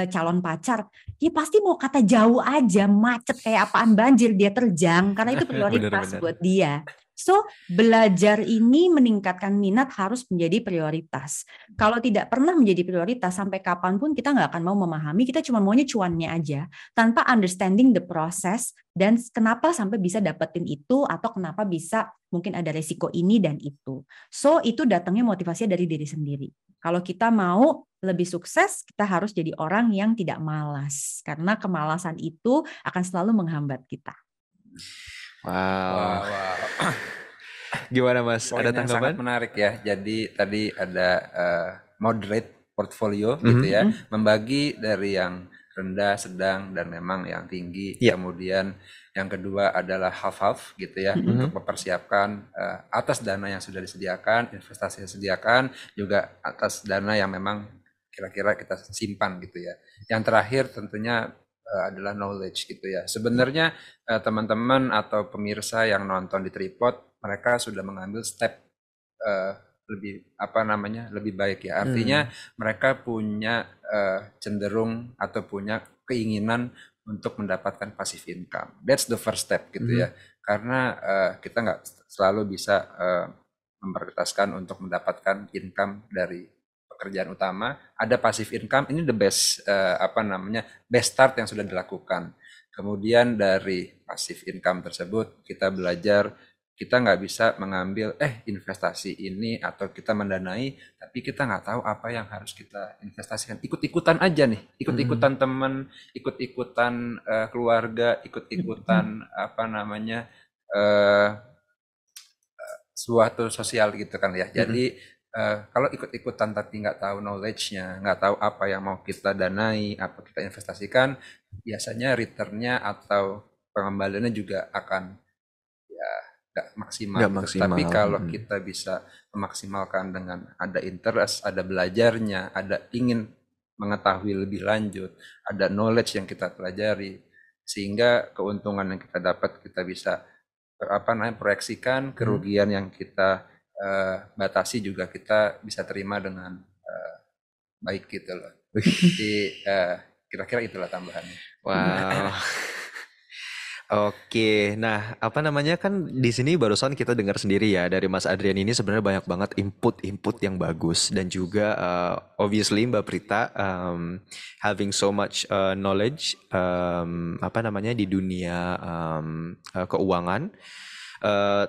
Calon pacar, ya pasti mau kata jauh aja, macet kayak apaan banjir, dia terjang, karena itu prioritas buat dia. So, belajar ini meningkatkan minat harus menjadi prioritas. Kalau tidak pernah menjadi prioritas, sampai kapanpun kita nggak akan mau memahami, kita cuma maunya cuannya aja, tanpa understanding the process, dan kenapa sampai bisa dapetin itu, atau kenapa bisa mungkin ada resiko ini dan itu. So, itu datangnya motivasinya dari diri sendiri. Kalau kita mau lebih sukses, kita harus jadi orang yang tidak malas. Karena kemalasan itu akan selalu menghambat kita. Wow. Gimana Mas? Ada tanggapan? Sangat menarik ya. Jadi tadi ada moderate portfolio gitu ya. Membagi dari yang rendah, sedang, dan memang yang tinggi. Yeah. Kemudian yang kedua adalah half-half gitu ya, mm-hmm. untuk mempersiapkan atas dana yang sudah disediakan, investasi yang disediakan, juga atas dana yang memang kira-kira kita simpan gitu ya. Yang terakhir tentunya adalah knowledge gitu ya. Sebenarnya teman-teman atau pemirsa yang nonton di Tripod, mereka sudah mengambil step lebih lebih baik ya. Artinya mereka punya cenderung atau punya keinginan untuk mendapatkan passive income. That's the first step gitu ya. Karena kita nggak selalu bisa memprioritaskan untuk mendapatkan income dari pekerjaan utama. Ada passive income, ini the best best start yang sudah dilakukan. Kemudian dari passive income tersebut kita belajar, kita nggak bisa mengambil investasi ini atau kita mendanai tapi kita nggak tahu apa yang harus kita investasikan, ikut-ikutan aja nih, ikut-ikutan teman, ikut-ikutan keluarga, ikut-ikutan suatu sosial gitu kan ya. Jadi kalau ikut-ikutan tapi nggak tahu knowledge-nya, nggak tahu apa yang mau kita danai, apa kita investasikan, biasanya return-nya atau pengembaliannya juga akan Gak maksimal. Tapi kalau kita bisa memaksimalkan dengan ada interest, ada belajarnya, ada ingin mengetahui lebih lanjut, ada knowledge yang kita pelajari, sehingga keuntungan yang kita dapat kita bisa proyeksikan, kerugian yang kita batasi juga kita bisa terima dengan baik gitu loh. Jadi kira-kira itulah tambahannya. Wow. Oke, nah kan di sini barusan kita dengar sendiri ya dari Mas Adrian ini sebenarnya banyak banget input-input yang bagus dan juga obviously Mbak Prita having so much knowledge di dunia keuangan.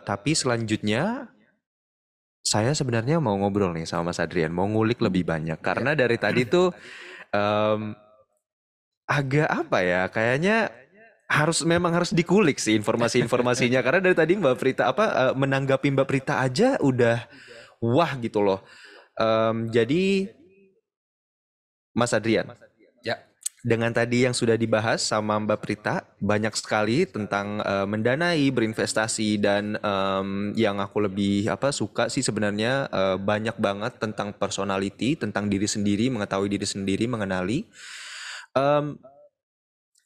Tapi selanjutnya saya sebenarnya mau ngobrol nih sama Mas Adrian, mau ngulik lebih banyak karena dari tadi tuh agak kayaknya memang harus dikulik sih informasi-informasinya karena dari tadi Mbak Prita menanggapi Mbak Prita aja udah wah gitu loh. Jadi Mas Adrian, ya, dengan tadi yang sudah dibahas sama Mbak Prita banyak sekali tentang mendanai, berinvestasi dan yang aku lebih suka sih sebenarnya banyak banget tentang personality, tentang diri sendiri, mengetahui diri sendiri, mengenali.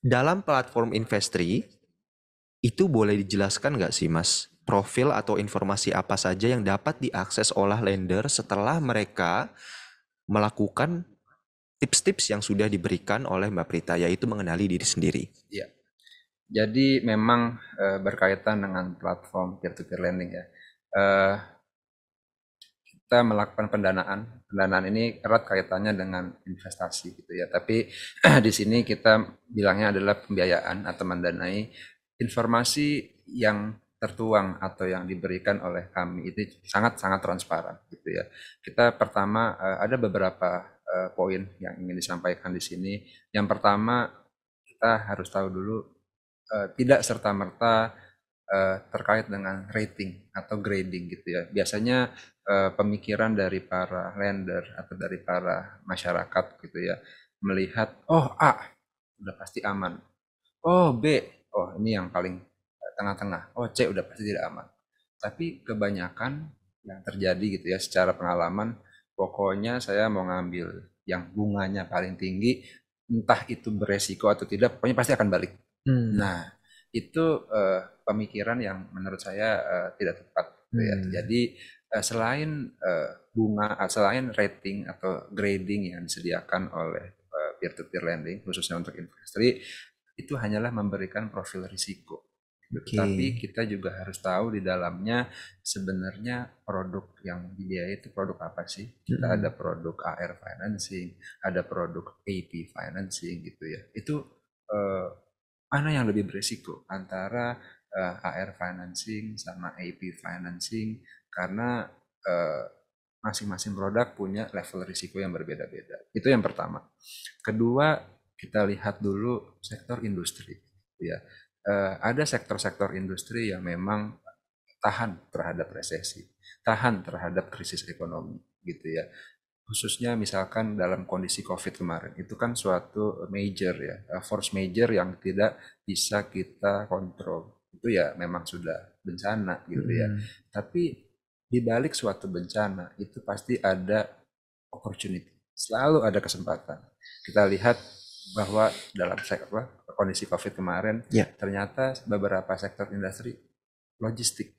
Dalam platform Investree, itu boleh dijelaskan nggak sih Mas? Profil atau informasi apa saja yang dapat diakses oleh lender setelah mereka melakukan tips-tips yang sudah diberikan oleh Mbak Prita, yaitu mengenali diri sendiri? Iya. Jadi memang berkaitan dengan platform peer-to-peer lending ya. Kita melakukan pendanaan ini erat kaitannya dengan investasi gitu ya, tapi di sini kita bilangnya adalah pembiayaan atau mendanai. Informasi yang tertuang atau yang diberikan oleh kami itu sangat-sangat transparan gitu ya. Kita pertama ada beberapa poin yang ingin disampaikan di sini. Yang pertama, kita harus tahu dulu tidak serta-merta terkait dengan rating atau grading gitu ya. Biasanya pemikiran dari para lender atau dari para masyarakat gitu ya, melihat A udah pasti aman, B ini yang paling tengah-tengah, C udah pasti tidak aman. Tapi kebanyakan yang terjadi gitu ya secara pengalaman, pokoknya saya mau ngambil yang bunganya paling tinggi, entah itu beresiko atau tidak, pokoknya pasti akan balik. Nah itu pemikiran yang menurut saya tidak tepat gitu ya. Jadi selain bunga, selain rating atau grading yang disediakan oleh peer-to-peer lending khususnya untuk Investree, itu hanyalah memberikan profil risiko. Okay. Tapi kita juga harus tahu di dalamnya sebenarnya produk yang dibiayai itu produk apa sih? Kita ada produk AR financing, ada produk AP financing gitu ya. Itu mana yang lebih berisiko antara AR financing sama AP financing? Karena masing-masing produk punya level risiko yang berbeda-beda. Itu yang pertama. Kedua, kita lihat dulu sektor industri. Ya, ada sektor-sektor industri yang memang tahan terhadap resesi, tahan terhadap krisis ekonomi, gitu ya. khususnya misalkan dalam kondisi COVID kemarin, itu kan suatu major ya, force major yang tidak bisa kita kontrol. Itu ya memang sudah bencana gitu ya. Tapi di balik suatu bencana itu pasti ada opportunity, selalu ada kesempatan. Kita lihat bahwa dalam sektor kondisi COVID kemarin, ternyata beberapa sektor industri logistik.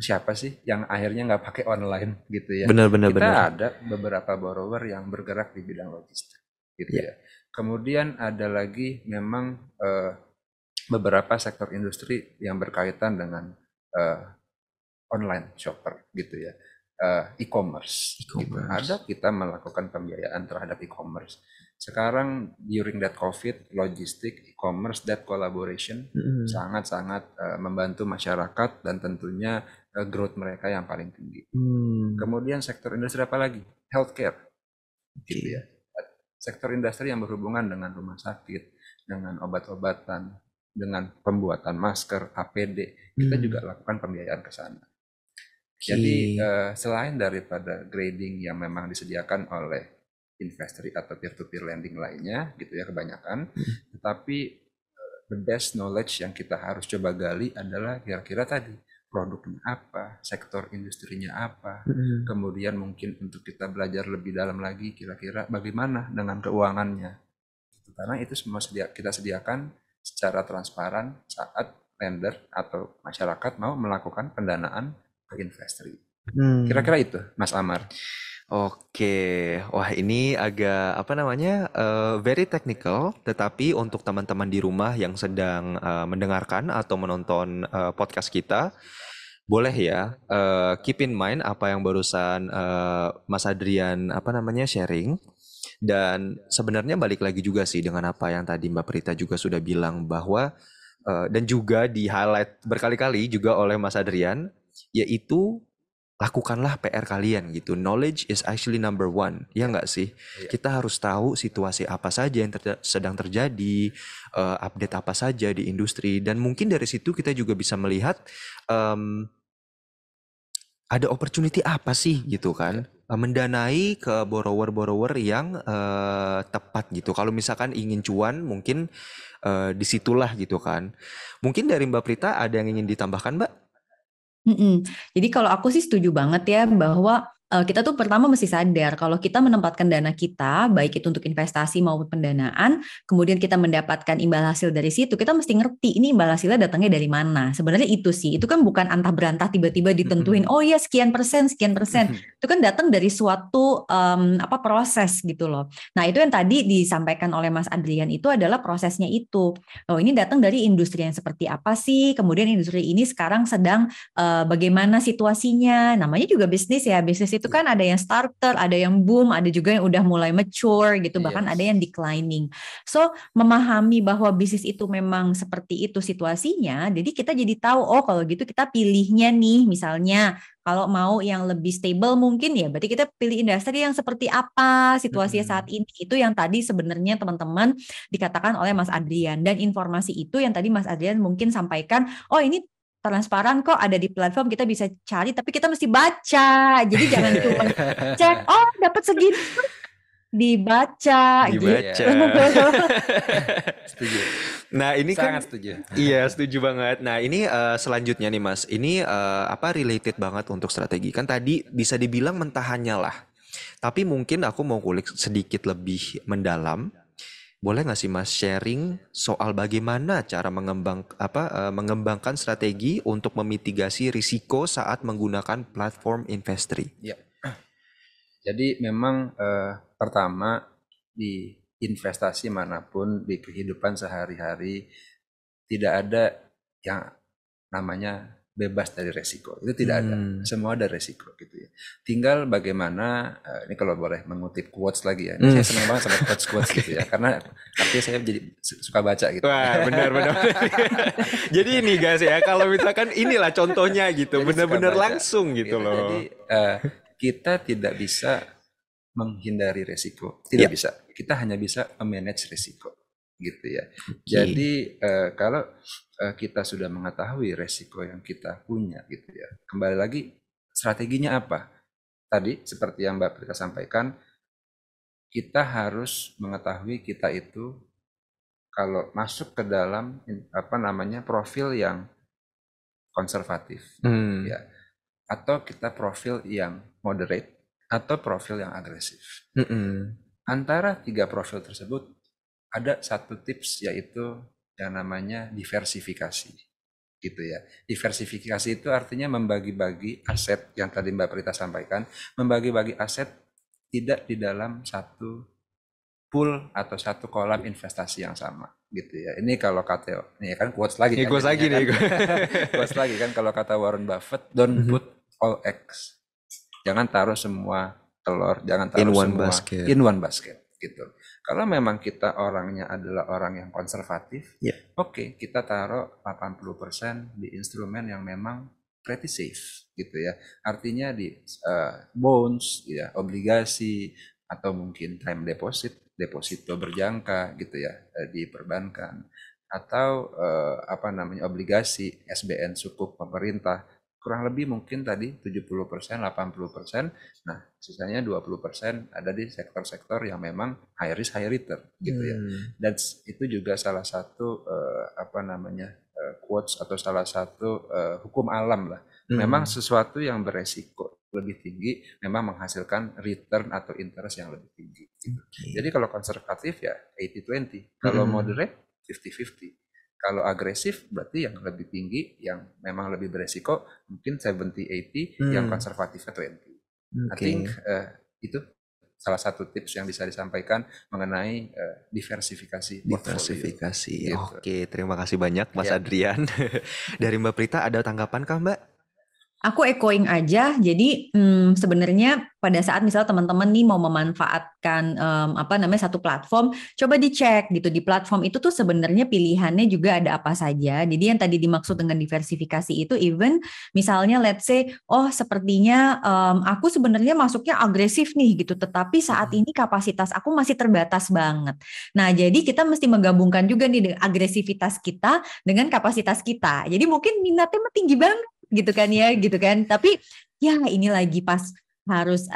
Siapa sih yang akhirnya nggak pakai online gitu ya? Benar. Ada beberapa borrower yang bergerak di bidang logistik gitu ya. Kemudian ada lagi memang beberapa sektor industri yang berkaitan dengan online shopper gitu ya, e-commerce. Gitu. Ada kita melakukan pembiayaan terhadap e-commerce. Sekarang during that COVID, logistik, e-commerce, that collaboration sangat-sangat membantu masyarakat dan tentunya growth mereka yang paling tinggi. Kemudian sektor industri apa lagi? Healthcare, gitu ya. Sektor industri yang berhubungan dengan rumah sakit, dengan obat-obatan, dengan pembuatan masker, APD, kita juga lakukan pembiayaan ke sana. Jadi selain daripada grading yang memang disediakan oleh Investree atau peer-to-peer lending lainnya gitu ya kebanyakan, tetapi the best knowledge yang kita harus coba gali adalah kira-kira tadi produknya apa, sektor industrinya apa, kemudian mungkin untuk kita belajar lebih dalam lagi kira-kira bagaimana dengan keuangannya, karena itu semua kita sediakan secara transparan saat lender atau masyarakat mau melakukan pendanaan ke Investree. Kira-kira itu, Mas Amar. Oke, wah ini agak very technical, tetapi untuk teman-teman di rumah yang sedang mendengarkan atau menonton podcast kita, boleh ya keep in mind apa yang barusan Mas Adrian sharing. Dan sebenarnya balik lagi juga sih dengan apa yang tadi Mbak Prita juga sudah bilang bahwa dan juga di highlight berkali-kali juga oleh Mas Adrian, yaitu lakukanlah PR kalian gitu. Knowledge is actually number one, ya nggak sih? Kita harus tahu situasi apa saja yang sedang terjadi, update apa saja di industri, dan mungkin dari situ kita juga bisa melihat ada opportunity apa sih gitu kan? Mendanai ke borrower-borrower yang tepat gitu. Kalau misalkan ingin cuan mungkin disitulah gitu kan. Mungkin dari Mbak Prita ada yang ingin ditambahkan, Mbak? Jadi kalau aku sih setuju banget ya bahwa kita tuh pertama mesti sadar kalau kita menempatkan dana kita baik itu untuk investasi maupun pendanaan, kemudian kita mendapatkan imbal hasil dari situ, kita mesti ngerti ini imbal hasilnya datangnya dari mana. Sebenarnya itu sih, itu kan bukan antah berantah tiba-tiba ditentuin sekian persen. Itu kan datang dari suatu proses gitu loh. Nah, itu yang tadi disampaikan oleh Mas Adrian itu adalah prosesnya itu. Oh, ini datang dari industri yang seperti apa sih? Kemudian industri ini sekarang sedang bagaimana situasinya? Namanya juga bisnis ya. Bisnis itu kan ada yang starter, ada yang boom, ada juga yang udah mulai mature gitu, bahkan ada yang declining. So, memahami bahwa bisnis itu memang seperti itu situasinya, jadi kita jadi tahu, oh kalau gitu kita pilihnya nih misalnya, kalau mau yang lebih stable mungkin ya berarti kita pilih industri yang seperti apa situasinya saat ini. Itu yang tadi sebenarnya teman-teman dikatakan oleh Mas Adrian. Dan informasi itu yang tadi Mas Adrian mungkin sampaikan, oh ini transparan kok ada di platform, kita bisa cari, tapi kita mesti baca. Jadi jangan cuma cek, oh dapat segini, dibaca. Gitu. Setuju. Nah ini sangat kan setuju. Iya setuju banget. Nah ini selanjutnya nih Mas, ini related banget untuk strategi. Kan tadi bisa dibilang mentahannya lah, tapi mungkin aku mau kulik sedikit lebih mendalam. Boleh nggak sih Mas sharing soal bagaimana cara mengembangkan strategi untuk memitigasi risiko saat menggunakan platform Investree? Ya. Jadi memang pertama di investasi manapun di kehidupan sehari-hari tidak ada yang namanya bebas dari risiko. Itu tidak ada. Semua ada risiko gitu ya. Tinggal bagaimana, ini kalau boleh mengutip quotes lagi ya. Saya senang banget sama quotes gitu ya, karena artinya saya jadi suka baca gitu. Wah, benar. Jadi ini guys ya, kalau misalkan inilah contohnya gitu, benar-benar langsung gitu loh. Jadi kita tidak bisa menghindari resiko, tidak bisa. Kita hanya bisa manage resiko gitu ya. Jadi kalau kita sudah mengetahui resiko yang kita punya gitu ya, kembali lagi strateginya apa? tadi seperti yang Mbak Prita sampaikan, kita harus mengetahui kita itu kalau masuk ke dalam profil yang konservatif, ya, atau kita profil yang moderate atau profil yang agresif. Antara tiga profil tersebut ada satu tips, yaitu yang namanya diversifikasi, gitu ya. Diversifikasi itu artinya membagi-bagi aset yang tadi Mbak Prita sampaikan, membagi-bagi aset tidak di dalam satu pool atau satu kolam investasi yang sama, gitu ya. Ini kalau kata, ini kan quotes lagi. Ini quotes lagi nih. Quotes lagi kan, kalau kata Warren Buffett, don't put all eggs. Jangan taruh semua telur, jangan taruh in one basket, gitu. Kalau memang kita orangnya adalah orang yang konservatif, oke, kita taruh 80% di instrumen yang memang pretty safe, gitu ya. Artinya di bonds, ya, obligasi, atau mungkin time deposit, deposito berjangka, gitu ya, di perbankan, atau obligasi SBN sukuk pemerintah. Kurang lebih mungkin tadi 70%, 80%, nah sisanya 20% ada di sektor-sektor yang memang high risk, high return, gitu ya. Dan itu juga salah satu quotes atau salah satu hukum alam lah. Memang sesuatu yang beresiko lebih tinggi memang menghasilkan return atau interest yang lebih tinggi. Gitu. Jadi kalau konservatif ya 80-20, kalau moderate 50-50. Kalau agresif berarti yang lebih tinggi, yang memang lebih beresiko mungkin 70-80, yang konservatifnya 20. I think itu salah satu tips yang bisa disampaikan mengenai diversifikasi. Diversifikasi, gitu. Oke, terima kasih banyak Mas Adrian. Dari Mbak Prita ada tanggapan kah Mbak? Aku echoing aja, jadi sebenarnya pada saat misalnya teman-teman nih mau memanfaatkan satu platform, coba dicek gitu di platform itu tuh sebenarnya pilihannya juga ada apa saja. Jadi yang tadi dimaksud dengan diversifikasi itu even misalnya let's say, oh sepertinya aku sebenarnya masuknya agresif nih gitu, tetapi saat ini kapasitas aku masih terbatas banget. Nah jadi kita mesti menggabungkan juga nih agresivitas kita dengan kapasitas kita. Jadi mungkin minatnya tinggi banget. gitu kan tapi ya ini lagi pas harus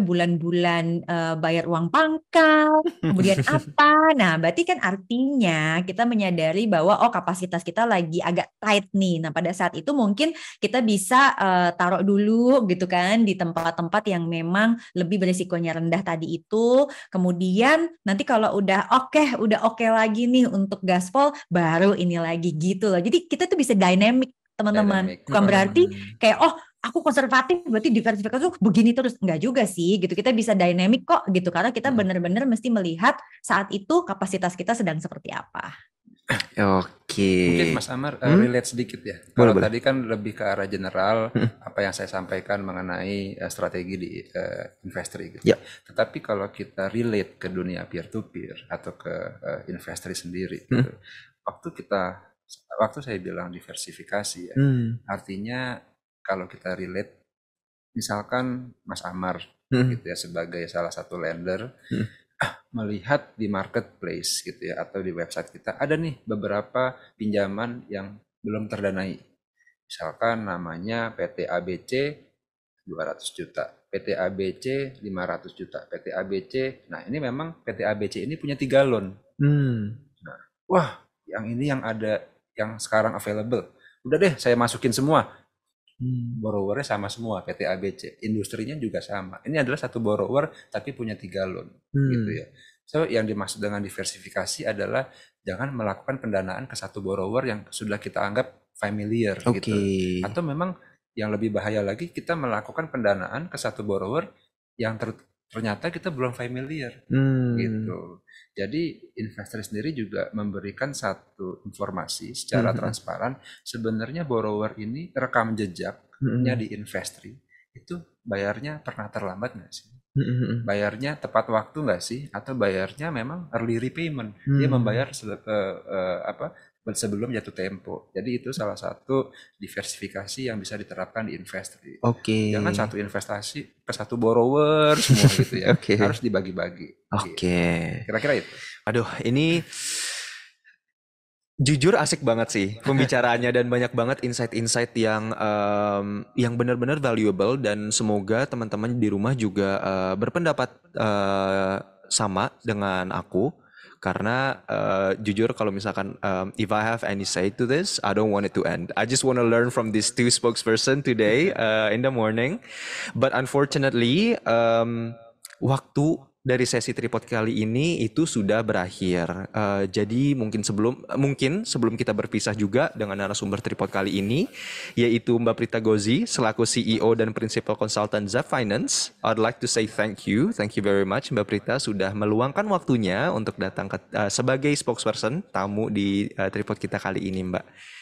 bulan-bulan bayar uang pangkal kemudian apa, nah berarti kan artinya kita menyadari bahwa oh kapasitas kita lagi agak tight nih, nah pada saat itu mungkin kita bisa taruh dulu gitu kan di tempat-tempat yang memang lebih beresikonya rendah tadi itu, kemudian nanti kalau udah oke lagi nih untuk gaspol baru ini lagi gitu loh, jadi kita tuh bisa dynamic teman-teman, bukan berarti kayak oh aku konservatif berarti diversifikasi begini terus, enggak juga sih gitu, kita bisa dynamic kok gitu karena kita benar-benar mesti melihat saat itu kapasitas kita sedang seperti apa. Oke. Mungkin Mas Amar relate sedikit ya. Kalau tadi kan lebih ke arah general apa yang saya sampaikan mengenai strategi di Investree gitu. Tetapi kalau kita relate ke dunia peer to peer atau ke Investree sendiri gitu. Waktu saya bilang diversifikasi ya, artinya kalau kita relate, misalkan Mas Amar gitu ya sebagai salah satu lender melihat di marketplace gitu ya atau di website kita ada nih beberapa pinjaman yang belum terdanai, misalkan namanya PT ABC 200 juta, PT ABC 500 juta, PT ABC, nah ini memang PT ABC ini punya 3 loan, nah wah yang ini yang ada yang sekarang available, udah deh saya masukin semua. Borrowernya sama semua, PT ABC, industrinya juga sama. Ini adalah satu borrower tapi punya 3 loan, gitu ya. So yang dimaksud dengan diversifikasi adalah jangan melakukan pendanaan ke satu borrower yang sudah kita anggap familiar, gitu. Atau memang yang lebih bahaya lagi kita melakukan pendanaan ke satu borrower yang ternyata kita belum familiar, gitu. Jadi investor sendiri juga memberikan satu informasi secara transparan, sebenarnya borrower ini rekam jejaknya di Investree itu bayarnya pernah terlambat nggak sih? Bayarnya tepat waktu nggak sih? Atau bayarnya memang early repayment, dia membayar sebelum jatuh tempo. Jadi itu salah satu diversifikasi yang bisa diterapkan di Investree. Jangan satu investasi ke satu borrower semua gitu ya. Harus dibagi-bagi. Kira-kira itu. Aduh, ini Jujur asik banget sih pembicaraannya dan banyak banget insight-insight yang benar-benar valuable, dan semoga teman-teman di rumah juga berpendapat sama dengan aku, karena jujur kalau misalkan if I have any say to this, I don't want it to end. I just want to learn from these two spokesperson today in the morning, but unfortunately waktu dari sesi tripod kali ini itu sudah berakhir. Jadi mungkin sebelum kita berpisah juga dengan narasumber tripod kali ini, yaitu Mbak Prita Ghozie selaku CEO dan Principal Consultant Zep Finance. I'd like to say thank you very much Mbak Prita sudah meluangkan waktunya untuk datang ke, sebagai spokesperson tamu di tripod kita kali ini, Mbak.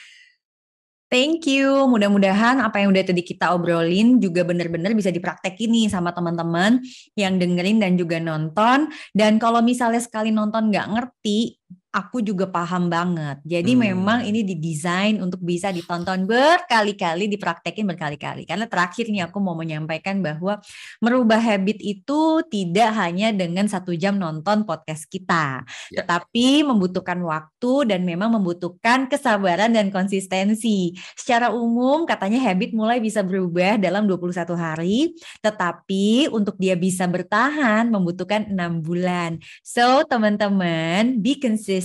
Thank you, mudah-mudahan apa yang udah tadi kita obrolin juga benar-benar bisa dipraktekin nih sama teman-teman yang dengerin dan juga nonton. Dan kalau misalnya sekali nonton nggak ngerti, aku juga paham banget. Jadi memang ini didesain untuk bisa ditonton berkali-kali, dipraktekin berkali-kali. Karena terakhir nih aku mau menyampaikan bahwa merubah habit itu tidak hanya dengan 1 jam nonton podcast kita. Yeah. Tetapi membutuhkan waktu dan memang membutuhkan kesabaran dan konsistensi. Secara umum katanya habit mulai bisa berubah dalam 21 hari. Tetapi untuk dia bisa bertahan membutuhkan 6 bulan. So teman-teman, be consistent,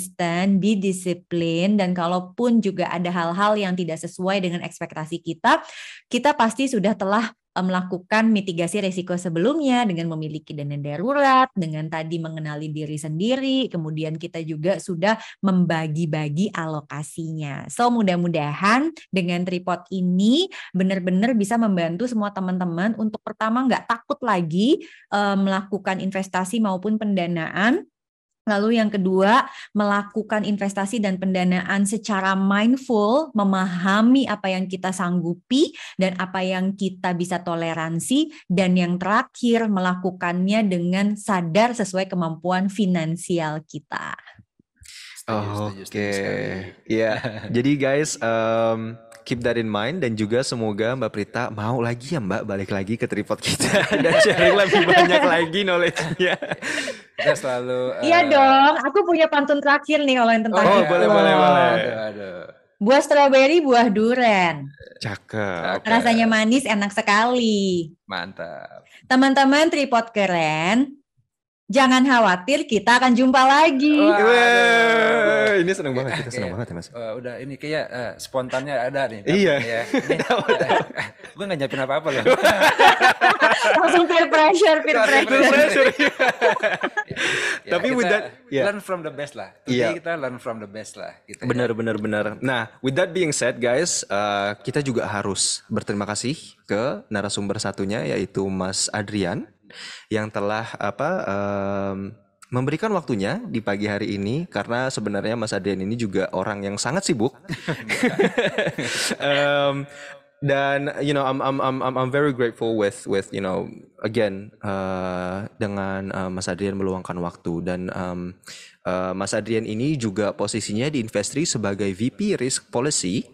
be disiplin, dan kalaupun juga ada hal-hal yang tidak sesuai dengan ekspektasi kita, kita pasti sudah telah melakukan mitigasi resiko sebelumnya dengan memiliki dana darurat, dengan tadi mengenali diri sendiri, kemudian kita juga sudah membagi-bagi alokasinya. So mudah-mudahan dengan tripod ini benar-benar bisa membantu semua teman-teman untuk pertama nggak takut lagi melakukan investasi maupun pendanaan. Lalu yang kedua, melakukan investasi dan pendanaan secara mindful, memahami apa yang kita sanggupi dan apa yang kita bisa toleransi. Dan yang terakhir, melakukannya dengan sadar sesuai kemampuan finansial kita. Oke. Ya, jadi guys, keep that in mind, dan juga semoga Mbak Prita mau lagi ya Mbak balik lagi ke tripod kita dan sharing lebih banyak lagi knowledge-nya. Kita selalu iya dong, aku punya pantun terakhir nih kalau yang tentang itu. Boleh. Aduh. Buah stroberi, buah duren. Cakep. Rasanya manis, enak sekali. Mantap. Teman-teman tripod keren, jangan khawatir, kita akan jumpa lagi. Wah, ini seneng banget, kita seneng banget ya Mas. Udah ini kayak spontannya ada nih. Iya. Ya. Gue nggak nyiapin apa-apa loh. Langsung peer pressure. Ya, tapi with that, learn from the best lah. Kita learn from the best lah. Gitu, benar. Nah, with that being said guys, kita juga harus berterima kasih ke narasumber satunya, yaitu Mas Adrian, yang telah memberikan waktunya di pagi hari ini, karena sebenarnya Mas Adrian ini juga orang yang sangat sibuk. Dan you know I'm very grateful with you know again dengan Mas Adrian meluangkan waktu, dan Mas Adrian ini juga posisinya di Investree sebagai VP Risk Policy,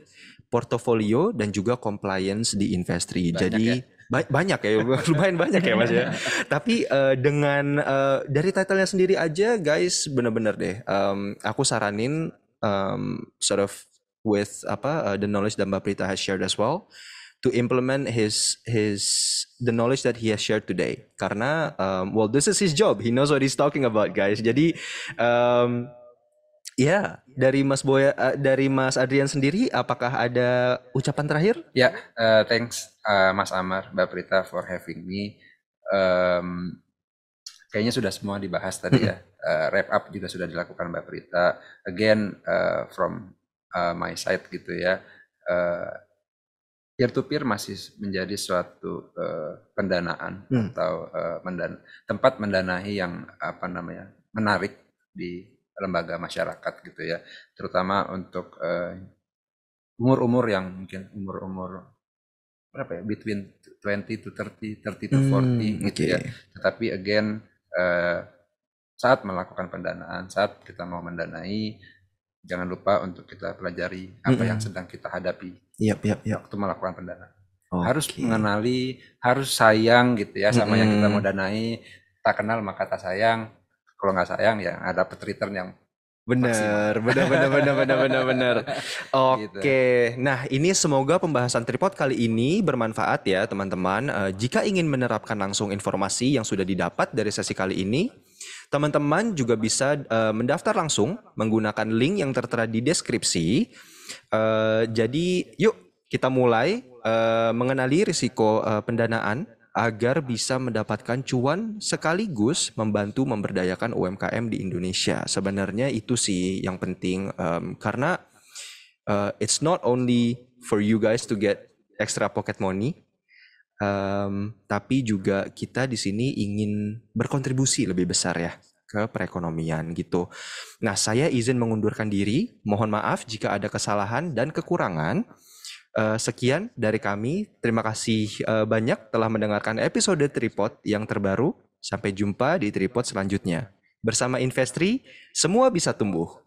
Portfolio dan juga Compliance di Investree. Jadi banyak ya, lumayan banyak ya Mas ya. Tapi dengan dari title-nya sendiri aja guys, bener-bener deh, aku saranin sort of with the knowledge that Mbak Prita has shared as well, to implement the knowledge that he has shared today, karena well this is his job, he knows what he's talking about guys. Jadi ya, dari Mas Adrian sendiri, apakah ada ucapan terakhir? Ya, thanks Mas Amar, Mbak Prita for having me. Kayaknya sudah semua dibahas tadi ya. Wrap up juga sudah dilakukan Mbak Prita. Again, from my side gitu ya. Peer-to-peer masih menjadi suatu pendanaan atau tempat mendanahi yang menarik di lembaga masyarakat gitu ya, terutama untuk umur-umur yang mungkin umur-umur berapa ya, between 20 to 30, 30 to 40 gitu ya. Tetapi again saat melakukan pendanaan, saat kita mau mendanai, jangan lupa untuk kita pelajari apa yang sedang kita hadapi. Waktu melakukan pendanaan harus mengenali, harus sayang gitu ya sama yang kita mau danai. Tak kenal maka tak sayang. Kalau nggak sayang ya ada dapat return yang Bener. Oke, nah ini semoga pembahasan Tripod kali ini bermanfaat ya teman-teman. Jika ingin menerapkan langsung informasi yang sudah didapat dari sesi kali ini, teman-teman juga bisa mendaftar langsung menggunakan link yang tertera di deskripsi. Jadi yuk kita mulai mengenali risiko pendanaan agar bisa mendapatkan cuan sekaligus membantu memberdayakan UMKM di Indonesia. Sebenarnya itu sih yang penting, karena it's not only for you guys to get extra pocket money, tapi juga kita di sini ingin berkontribusi lebih besar ya ke perekonomian gitu. Nah, saya izin mengundurkan diri, mohon maaf jika ada kesalahan dan kekurangan. Sekian dari kami, terima kasih banyak telah mendengarkan episode Tripod yang terbaru. Sampai jumpa di Tripod selanjutnya. Bersama Investree, semua bisa tumbuh.